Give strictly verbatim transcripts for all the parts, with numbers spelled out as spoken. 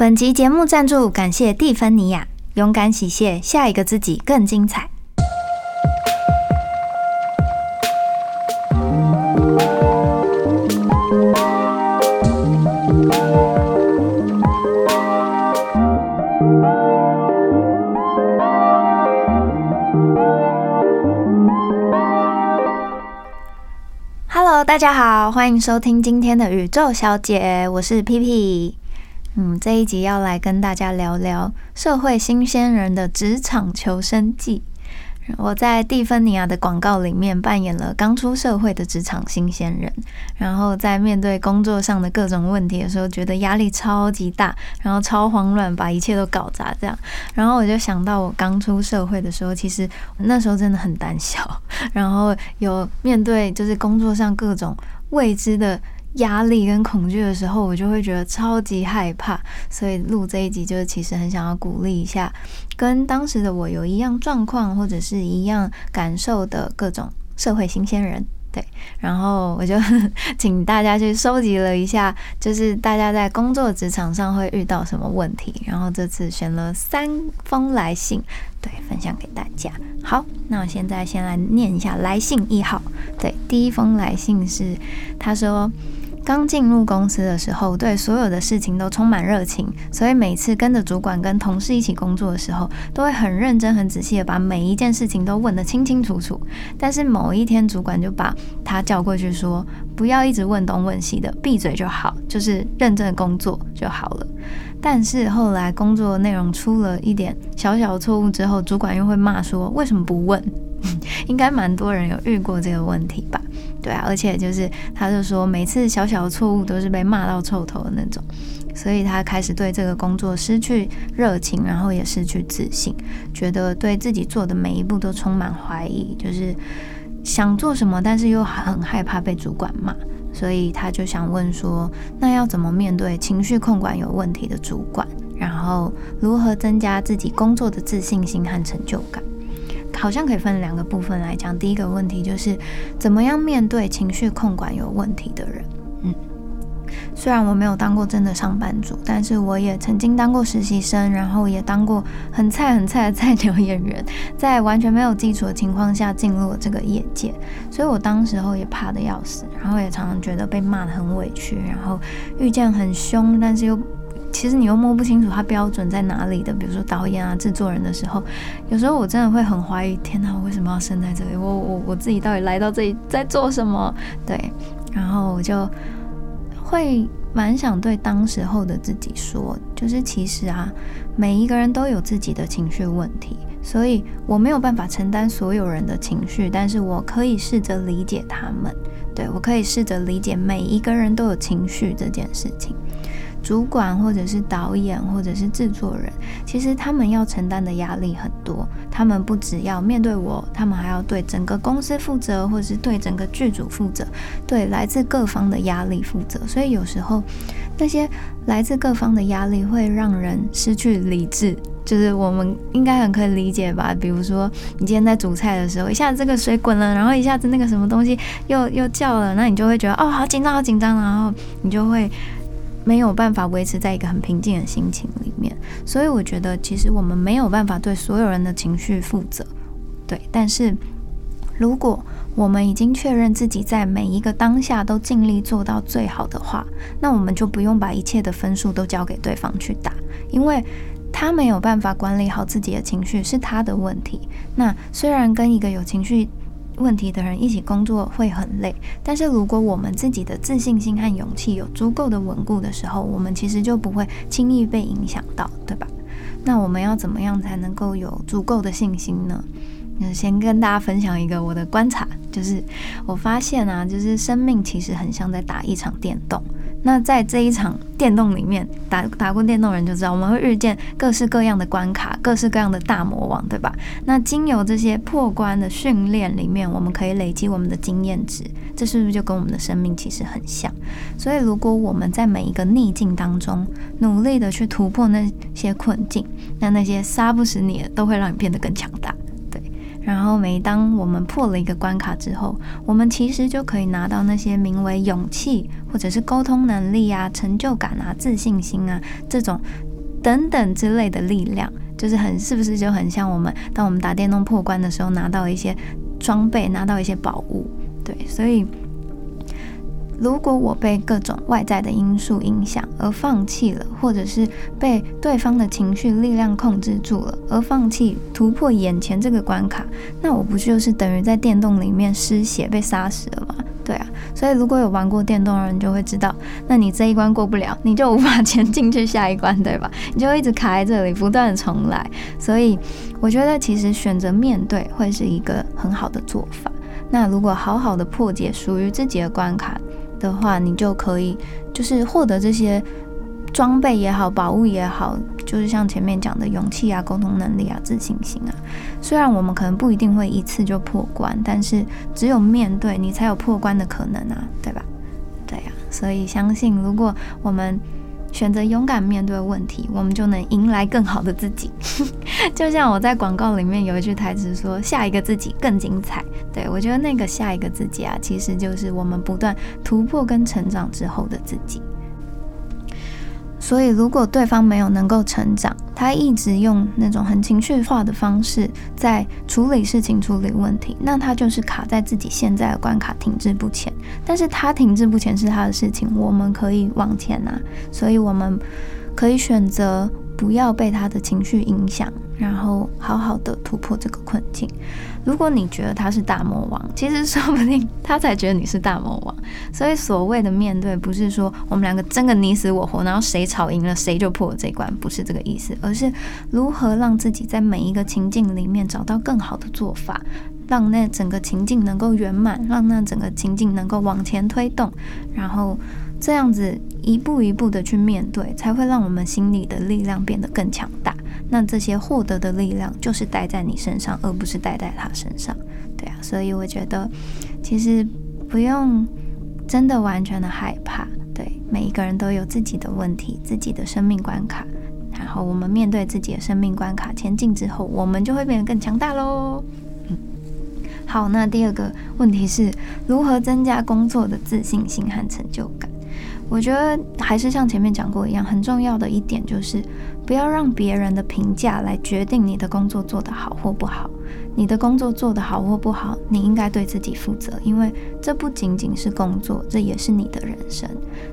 本集节目赞助感谢蒂芬尼亚，勇敢洗卸，下一个自己更精彩。大家好，欢迎收听今天的宇宙小姐，我是 P P。嗯，这一集要来跟大家聊聊社会新鲜人的职场求生记。我在蒂芬尼亚的广告里面扮演了刚出社会的职场新鲜人，然后在面对工作上的各种问题的时候，觉得压力超级大，然后超慌乱，把一切都搞砸这样。然后我就想到我刚出社会的时候，其实那时候真的很胆小，然后有面对就是工作上各种未知的压力跟恐惧的时候，我就会觉得超级害怕，所以录这一集就是其实很想要鼓励一下跟当时的我有一样状况或者是一样感受的各种社会新鲜人。对，然后我就请大家去收集了一下，就是大家在工作职场上会遇到什么问题，然后这次选了三封来信，对，分享给大家。好，那我现在先来念一下来信一号。对，第一封来信是他说，刚进入公司的时候，对所有的事情都充满热情，所以每次跟着主管跟同事一起工作的时候，都会很认真很仔细的把每一件事情都问得清清楚楚。但是某一天主管就把他叫过去说，不要一直问东问西的，闭嘴就好，就是认真的工作就好了。但是后来工作内容出了一点小小的错误之后，主管又会骂说，为什么不问？应该蛮多人有遇过这个问题吧。对啊，而且就是他就说每次小小的错误都是被骂到臭头的那种，所以他开始对这个工作失去热情，然后也失去自信，觉得对自己做的每一步都充满怀疑，就是想做什么但是又很害怕被主管骂，所以他就想问说，那要怎么面对情绪控管有问题的主管，然后如何增加自己工作的自信心和成就感。好像可以分两个部分来讲，第一个问题就是怎么样面对情绪控管有问题的人。嗯，虽然我没有当过真的上班族，但是我也曾经当过实习生，然后也当过很菜很菜的菜鸟演员，在完全没有基础的情况下进入了这个业界，所以我当时候也怕得要死，然后也常常觉得被骂得很委屈，然后遇见很凶，但是又其实你又摸不清楚它标准在哪里的，比如说导演啊制作人的时候，有时候我真的会很怀疑，天哪，我为什么要生在这里，我我我自己到底来到这里在做什么。对，然后我就会蛮想对当时候的自己说，就是其实啊，每一个人都有自己的情绪问题，所以我没有办法承担所有人的情绪，但是我可以试着理解他们。对，我可以试着理解每一个人都有情绪这件事情。主管或者是导演或者是制作人，其实他们要承担的压力很多，他们不只要面对我，他们还要对整个公司负责，或者是对整个剧组负责，对来自各方的压力负责，所以有时候那些来自各方的压力会让人失去理智，就是我们应该很可以理解吧。比如说你今天在煮菜的时候，一下子这个水滚了，然后一下子那个什么东西又又叫了，那你就会觉得哦好紧张好紧张，然后你就会没有办法维持在一个很平静的心情里面，所以我觉得其实我们没有办法对所有人的情绪负责。对，但是如果我们已经确认自己在每一个当下都尽力做到最好的话，那我们就不用把一切的分数都交给对方去打，因为他没有办法管理好自己的情绪是他的问题。那虽然跟一个有情绪问题的人一起工作会很累，但是如果我们自己的自信心和勇气有足够的稳固的时候，我们其实就不会轻易被影响到，对吧？那我们要怎么样才能够有足够的信心呢？先跟大家分享一个我的观察，就是我发现啊，就是生命其实很像在打一场电动。那在这一场电动里面，打打过电动人就知道，我们会遇见各式各样的关卡，各式各样的大魔王，对吧？那经由这些破关的训练里面，我们可以累积我们的经验值，这是不是就跟我们的生命其实很像？所以如果我们在每一个逆境当中努力的去突破那些困境，那那些杀不死你的都会让你变得更强大。然后每当我们破了一个关卡之后，我们其实就可以拿到那些名为勇气或者是沟通能力啊、成就感啊、自信心啊这种等等之类的力量，就是很是不是就很像我们当我们打电动破关的时候拿到一些装备，拿到一些宝物。对，所以如果我被各种外在的因素影响而放弃了，或者是被对方的情绪力量控制住了而放弃突破眼前这个关卡，那我不就是等于在电动里面失血被杀死了吗？对啊，所以如果有玩过电动的人就会知道，那你这一关过不了，你就无法前进去下一关，对吧？你就一直卡在这里，不断重来。所以我觉得其实选择面对会是一个很好的做法。那如果好好的破解属于自己的关卡的话，你就可以就是获得这些装备也好，宝物也好，就是像前面讲的勇气啊、沟通能力啊、自信心啊。虽然我们可能不一定会一次就破关，但是只有面对你才有破关的可能啊，对吧？对啊，所以相信如果我们选择勇敢面对问题，我们就能迎来更好的自己。就像我在广告里面有一句台词说，下一个自己更精彩。对，我觉得那个下一个自己啊，其实就是我们不断突破跟成长之后的自己。所以如果对方没有能够成长，他一直用那种很情绪化的方式在处理事情、处理问题，那他就是卡在自己现在的关卡，停滞不前。但是他停滞不前是他的事情，我们可以往前啊。所以我们可以选择不要被他的情绪影响，然后好好的突破这个困境。如果你觉得他是大魔王，其实说不定他才觉得你是大魔王。所以所谓的面对，不是说我们两个争个你死我活，然后谁吵赢了谁就破了这一关，不是这个意思，而是如何让自己在每一个情境里面找到更好的做法，让那整个情境能够圆满，让那整个情境能够往前推动，然后这样子一步一步的去面对，才会让我们心里的力量变得更强大。那这些获得的力量就是待在你身上，而不是待在他身上。对啊，所以我觉得其实不用真的完全的害怕。对，每一个人都有自己的问题，自己的生命关卡，然后我们面对自己的生命关卡前进之后，我们就会变得更强大咯。好，那第二个问题是如何增加工作的自信心和成就感。我觉得还是像前面讲过一样，很重要的一点就是不要让别人的评价来决定你的工作做得好或不好。你的工作做得好或不好，你应该对自己负责，因为这不仅仅是工作，这也是你的人生。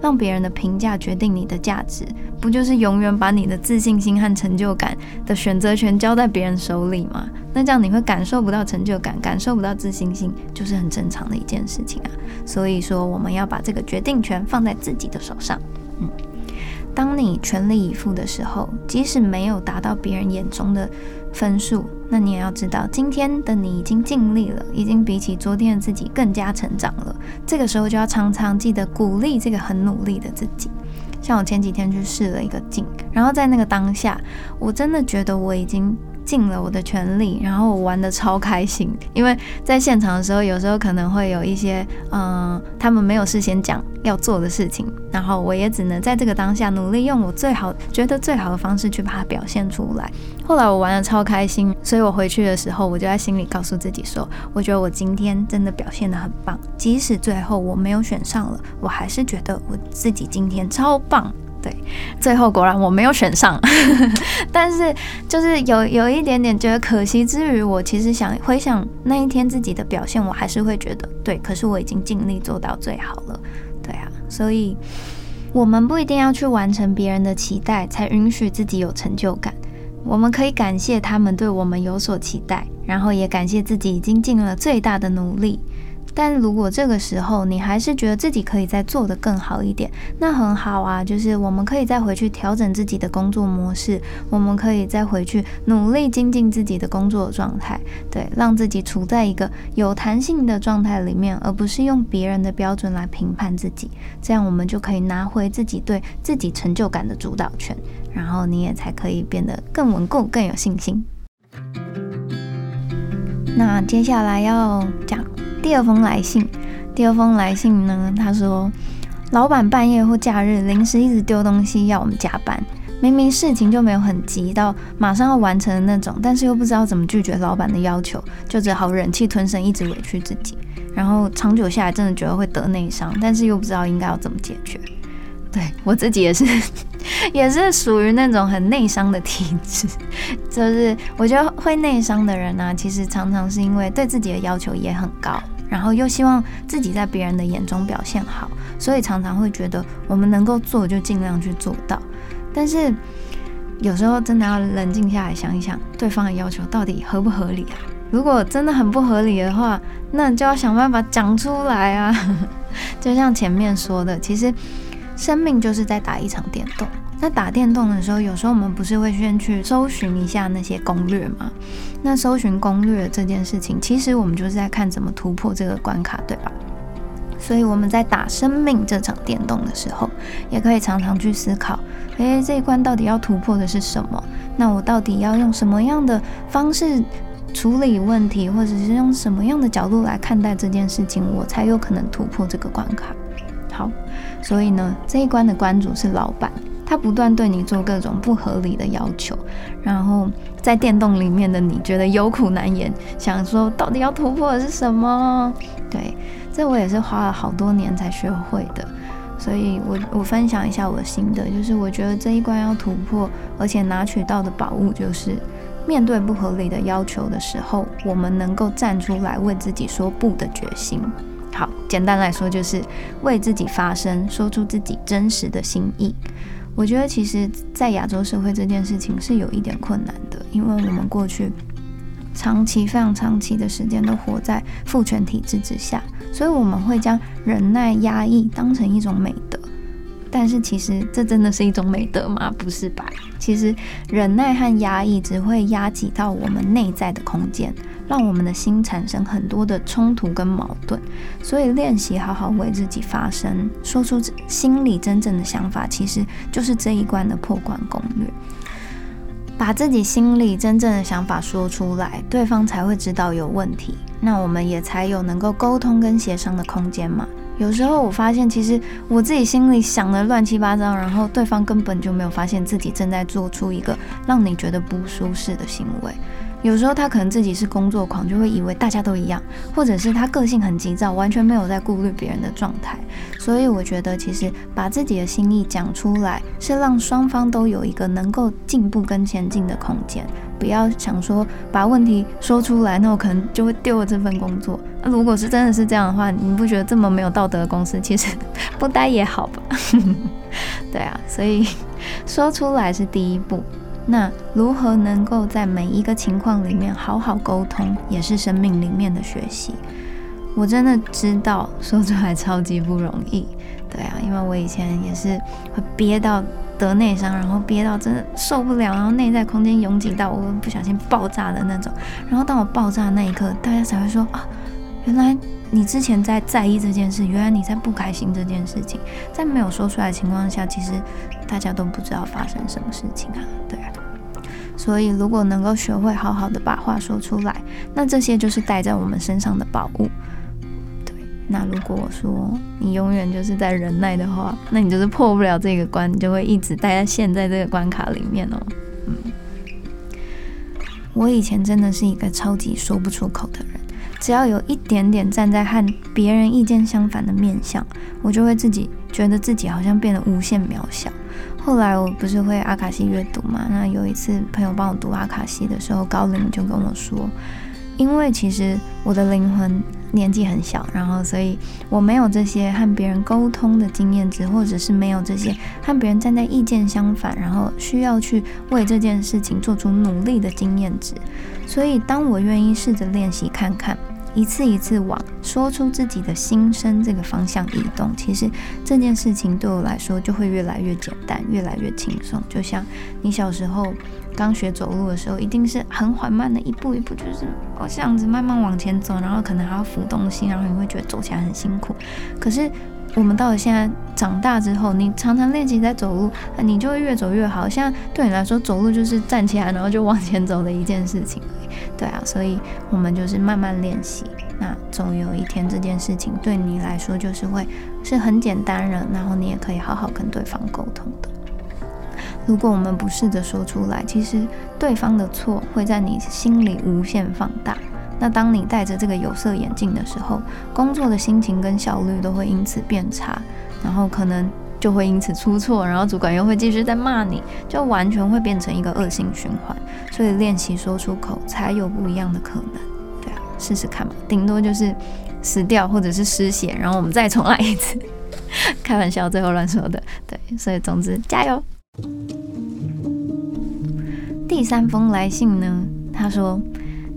让别人的评价决定你的价值，不就是永远把你的自信心和成就感的选择权交在别人手里吗？那这样你会感受不到成就感，感受不到自信心，就是很正常的一件事情啊。所以说我们要把这个决定权放在自己的手上。嗯，当你全力以赴的时候，即使没有达到别人眼中的分数，那你也要知道今天的你已经尽力了，已经比起昨天的自己更加成长了。这个时候就要常常记得鼓励这个很努力的自己。像我前几天去试了一个镜，然后在那个当下我真的觉得我已经尽了我的全力，然后我玩得超开心。因为在现场的时候有时候可能会有一些嗯，他们没有事先讲要做的事情，然后我也只能在这个当下努力用我最好觉得最好的方式去把它表现出来。后来我玩得超开心，所以我回去的时候我就在心里告诉自己说，我觉得我今天真的表现得很棒，即使最后我没有选上了，我还是觉得我自己今天超棒。对，最后果然我没有选上，但是就是有有一点点觉得可惜之余，我其实想回想那一天自己的表现，我还是会觉得对，可是我已经尽力做到最好了。对啊，所以我们不一定要去完成别人的期待才允许自己有成就感，我们可以感谢他们对我们有所期待，然后也感谢自己已经尽了最大的努力。但如果这个时候你还是觉得自己可以再做得更好一点，那很好啊，就是我们可以再回去调整自己的工作模式，我们可以再回去努力精进自己的工作状态。对，让自己处在一个有弹性的状态里面，而不是用别人的标准来评判自己，这样我们就可以拿回自己对自己成就感的主导权，然后你也才可以变得更稳固，更有信心。那接下来要讲第二封来信。第二封来信呢，他说老板半夜或假日临时一直丢东西要我们加班，明明事情就没有很急到马上要完成的那种，但是又不知道怎么拒绝老板的要求，就只好忍气吞声，一直委屈自己，然后长久下来真的觉得会得内伤，但是又不知道应该要怎么解决。对我自己也是也是属于那种很内伤的体质，就是我觉得会内伤的人啊，其实常常是因为对自己的要求也很高，然后又希望自己在别人的眼中表现好，所以常常会觉得我们能够做就尽量去做到，但是有时候真的要冷静下来想一想，对方的要求到底合不合理啊？如果真的很不合理的话，那就要想办法讲出来啊就像前面说的，其实生命就是在打一场电动，那打电动的时候，有时候我们不是会先去搜寻一下那些攻略吗？那搜寻攻略这件事情，其实我们就是在看怎么突破这个关卡，对吧？所以我们在打生命这场电动的时候，也可以常常去思考，诶，这一关到底要突破的是什么？那我到底要用什么样的方式处理问题，或者是用什么样的角度来看待这件事情，我才有可能突破这个关卡。好，所以呢，这一关的关主是老板，他不断对你做各种不合理的要求，然后在电动里面的你觉得有苦难言，想说到底要突破的是什么？对，这我也是花了好多年才学会的，所以我我分享一下我的心得，就是我觉得这一关要突破，而且拿取到的宝物就是面对不合理的要求的时候，我们能够站出来为自己说不的决心。好，简单来说就是为自己发声，说出自己真实的心意。我觉得其实在亚洲社会这件事情是有一点困难的，因为我们过去长期非常长期的时间都活在父权体制之下，所以我们会将忍耐压抑当成一种美德，但是其实这真的是一种美德吗？不是吧。其实忍耐和压抑只会压挤到我们内在的空间，让我们的心产生很多的冲突跟矛盾，所以练习好好为自己发声，说出心里真正的想法，其实就是这一关的破关攻略。把自己心里真正的想法说出来，对方才会知道有问题，那我们也才有能够沟通跟协商的空间嘛。有时候我发现，其实我自己心里想的乱七八糟，然后对方根本就没有发现自己正在做出一个让你觉得不舒适的行为。有时候他可能自己是工作狂，就会以为大家都一样，或者是他个性很急躁，完全没有在顾虑别人的状态。所以我觉得其实把自己的心意讲出来，是让双方都有一个能够进步跟前进的空间，不要想说把问题说出来，那我可能就会丢了这份工作。如果是真的是这样的话，你不觉得这么没有道德的公司其实不待也好吧对啊，所以说出来是第一步，那如何能够在每一个情况里面好好沟通，也是生命里面的学习。我真的知道说出来超级不容易，对啊，因为我以前也是会憋到得内伤，然后憋到真的受不了，然后内在空间拥挤到我不小心爆炸的那种。然后当我爆炸那一刻，大家才会说啊，原来你之前在在意这件事，原来你在不开心这件事情，在没有说出来的情况下，其实大家都不知道发生什么事情啊，对啊。所以如果能够学会好好的把话说出来，那这些就是带在我们身上的宝物。对，那如果我说你永远就是在忍耐的话，那你就是破不了这个关，你就会一直待在现在这个关卡里面哦。嗯，我以前真的是一个超级说不出口的人。只要有一点点站在和别人意见相反的面向，我就会自己觉得自己好像变得无限渺小。后来我不是会阿卡西阅读嘛，那有一次朋友帮我读阿卡西的时候，高龄就跟我说，因为其实我的灵魂年纪很小，然后所以我没有这些和别人沟通的经验值，或者是没有这些和别人站在意见相反，然后需要去为这件事情做出努力的经验值。所以当我愿意试着练习看看，一次一次往说出自己的心声这个方向移动，其实这件事情对我来说就会越来越简单，越来越轻松。就像你小时候刚学走路的时候，一定是很缓慢的，一步一步就是这样子慢慢往前走，然后可能还要扶东西，然后你会觉得走起来很辛苦。可是我们到了现在长大之后，你常常练习在走路，你就会越走越好。现在对你来说，走路就是站起来然后就往前走的一件事情而已，对啊。所以我们就是慢慢练习，那总有一天这件事情对你来说就是会是很简单的，然后你也可以好好跟对方沟通的。如果我们不试着说出来，其实对方的错会在你心里无限放大。那当你戴着这个有色眼镜的时候，工作的心情跟效率都会因此变差，然后可能就会因此出错，然后主管又会继续在骂你，就完全会变成一个恶性循环。所以练习说出口才有不一样的可能。对啊，试试看嘛，顶多就是死掉或者是失血，然后我们再重来一次。开玩笑，最后乱说的。对，所以总之加油。第三封来信呢，他说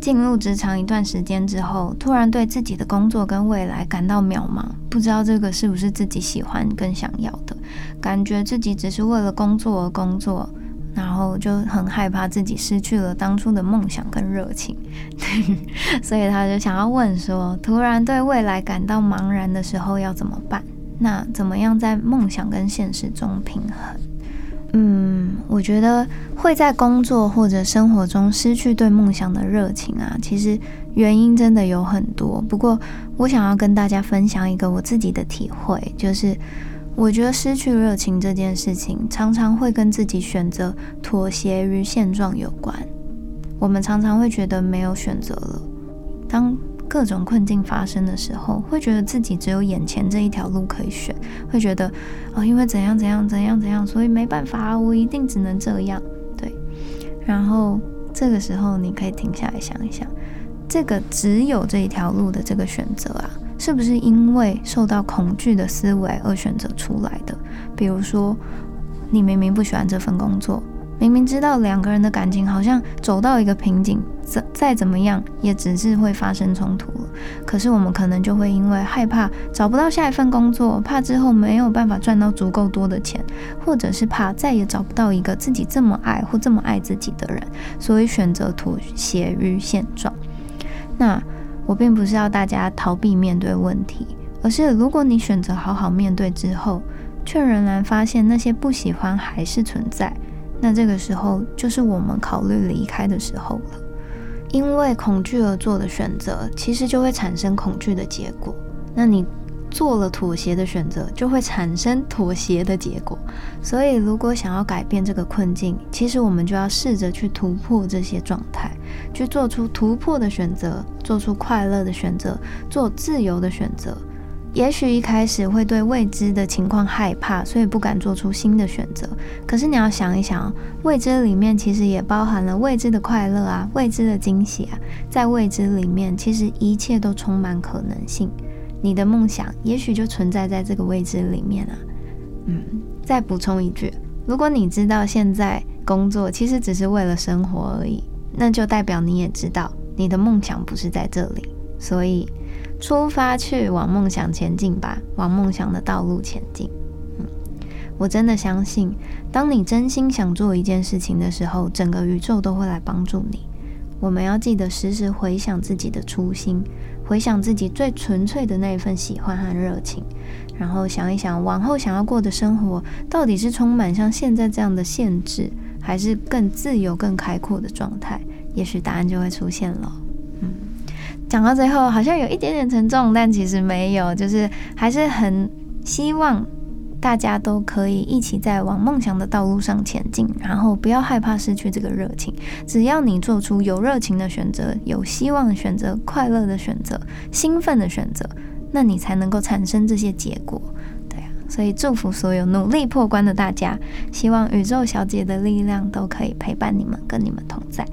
进入职场一段时间之后，突然对自己的工作跟未来感到渺茫，不知道这个是不是自己喜欢跟想要的，感觉自己只是为了工作而工作，然后就很害怕自己失去了当初的梦想跟热情。所以他就想要问说，突然对未来感到茫然的时候要怎么办？那怎么样在梦想跟现实中平衡？嗯，我觉得会在工作或者生活中失去对梦想的热情啊，其实原因真的有很多。不过我想要跟大家分享一个我自己的体会，就是我觉得失去热情这件事情常常会跟自己选择妥协于现状有关。我们常常会觉得没有选择了，当各种困境发生的时候，会觉得自己只有眼前这一条路可以选，会觉得哦，因为怎样怎样怎样怎样，所以没办法，我一定只能这样。对，然后这个时候你可以停下来想一想，这个只有这一条路的这个选择啊，是不是因为受到恐惧的思维而选择出来的？比如说，你明明不喜欢这份工作，明明知道两个人的感情好像走到一个瓶颈，再怎么样也只是会发生冲突了，可是我们可能就会因为害怕找不到下一份工作，怕之后没有办法赚到足够多的钱，或者是怕再也找不到一个自己这么爱或这么爱自己的人，所以选择妥协于现状。那我并不是要大家逃避面对问题，而是如果你选择好好面对之后，却仍然发现那些不喜欢还是存在，那这个时候就是我们考虑离开的时候了。因为恐惧而做的选择，其实就会产生恐惧的结果，那你做了妥协的选择，就会产生妥协的结果。所以如果想要改变这个困境，其实我们就要试着去突破这些状态，去做出突破的选择，做出快乐的选择，做自由的选择。也许一开始会对未知的情况害怕，所以不敢做出新的选择，可是你要想一想，未知里面其实也包含了未知的快乐啊，未知的惊喜啊，在未知里面其实一切都充满可能性，你的梦想也许就存在在这个未知里面啊。嗯，再补充一句，如果你知道现在工作其实只是为了生活而已，那就代表你也知道你的梦想不是在这里，所以出发去往梦想前进吧，往梦想的道路前进。嗯，我真的相信，当你真心想做一件事情的时候，整个宇宙都会来帮助你。我们要记得时时回想自己的初心，回想自己最纯粹的那一份喜欢和热情，然后想一想往后想要过的生活到底是充满像现在这样的限制，还是更自由更开阔的状态，也许答案就会出现了。讲到最后好像有一点点沉重，但其实没有，就是还是很希望大家都可以一起在往梦想的道路上前进，然后不要害怕失去这个热情。只要你做出有热情的选择，有希望的选择，快乐的选择，兴奋的选择，那你才能够产生这些结果。对啊，所以祝福所有努力破关的大家，希望宇宙小姐的力量都可以陪伴你们，跟你们同在。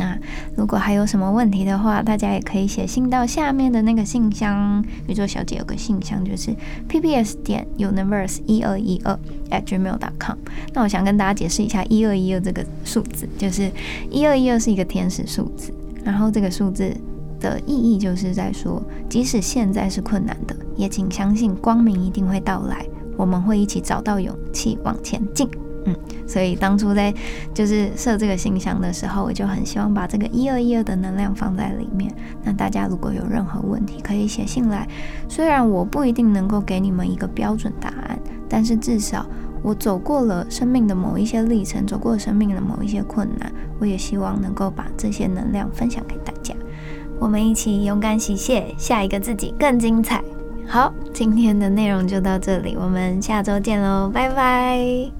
那如果还有什么问题的话，大家也可以写信到下面的那个信箱，宇宙小姐有个信箱，就是 p p s 点 universe 一二一二 at gmail 点 com。 那我想跟大家解释一下一二一二这个数字，就是一二一二是一个天使数字，然后这个数字的意义就是在说，即使现在是困难的，也请相信光明一定会到来，我们会一起找到勇气往前进。嗯，所以当初在就是设这个信箱的时候，我就很希望把这个一二一二的能量放在里面。那大家如果有任何问题可以写信来，虽然我不一定能够给你们一个标准答案，但是至少我走过了生命的某一些历程，走过了生命的某一些困难，我也希望能够把这些能量分享给大家，我们一起勇敢洗卸，下一个自己更精彩。好，今天的内容就到这里，我们下周见咯，拜拜。